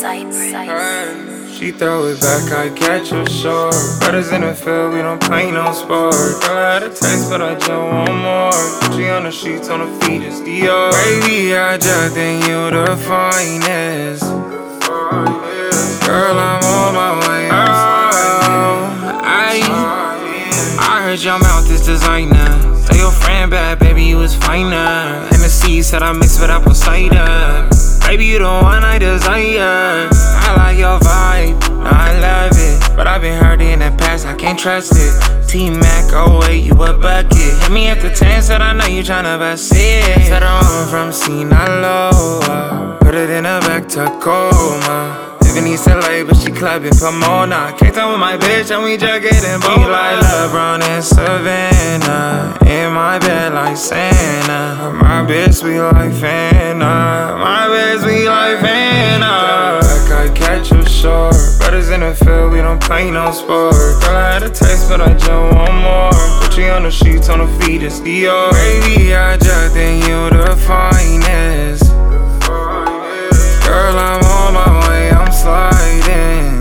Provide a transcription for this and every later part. Sight. She throw it back, I catch her short. Brothers in the field, we don't play no sport. Girl, I had a taste, but I just want more. Gucci on the sheets, on the feet, it's Dior. Baby, I just think you the finest. Girl, I'm on my way. Oh, I heard your mouth is designer. Tell your friend back, baby, you was finer. Hennessy said I mixed it up with cider. Baby, you the one I desire. I like your vibe, I love it. But I've been hurting in the past, I can't trust it. T-Mac, oh wait, you a bucket. Hit me at the 10, said I know you tryna bust it. Said I'm from Sinaloa. Put it in her back to Tacoma. Living East LA, but she clubbing Pomona. Kicked up with my bitch and we just getting bold. Like LeBron and Savannah, in my bed like Santa. My bitch, we like Fanta. My bitch, we like Fanta. Like I catch you short. Brothers in the field, we don't play no sport. Girl, I had a taste, but I just want more. Gucci on the sheets, on the feet, it's Dior. Baby, I just think you the finest. Girl, I'm on my way, I'm sliding.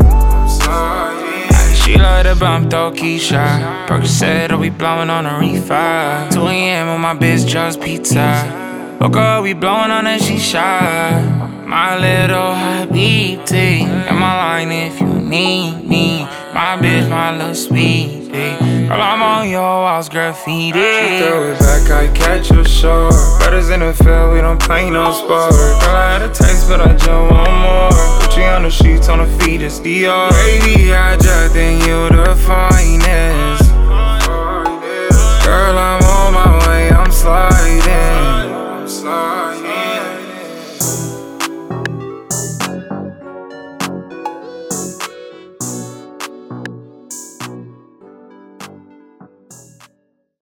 She like to bump, throw Keisha. Percocet, we blowing on a refi. 2 a.m. on my bitch, just pizza. Loco, we blowing on that shisha. My little Habibti. Am I lying if you need me? My bitch, my little sweetie. Girl, I'm on your walls, graffiti. She throw it back, I catch her short. Brothers in the field, we don't play no sport. Girl, I had a taste, but I just want more. Gucci on the sheets, on the feet, it's Dior. Baby, I just think you the finest. Girl, I'm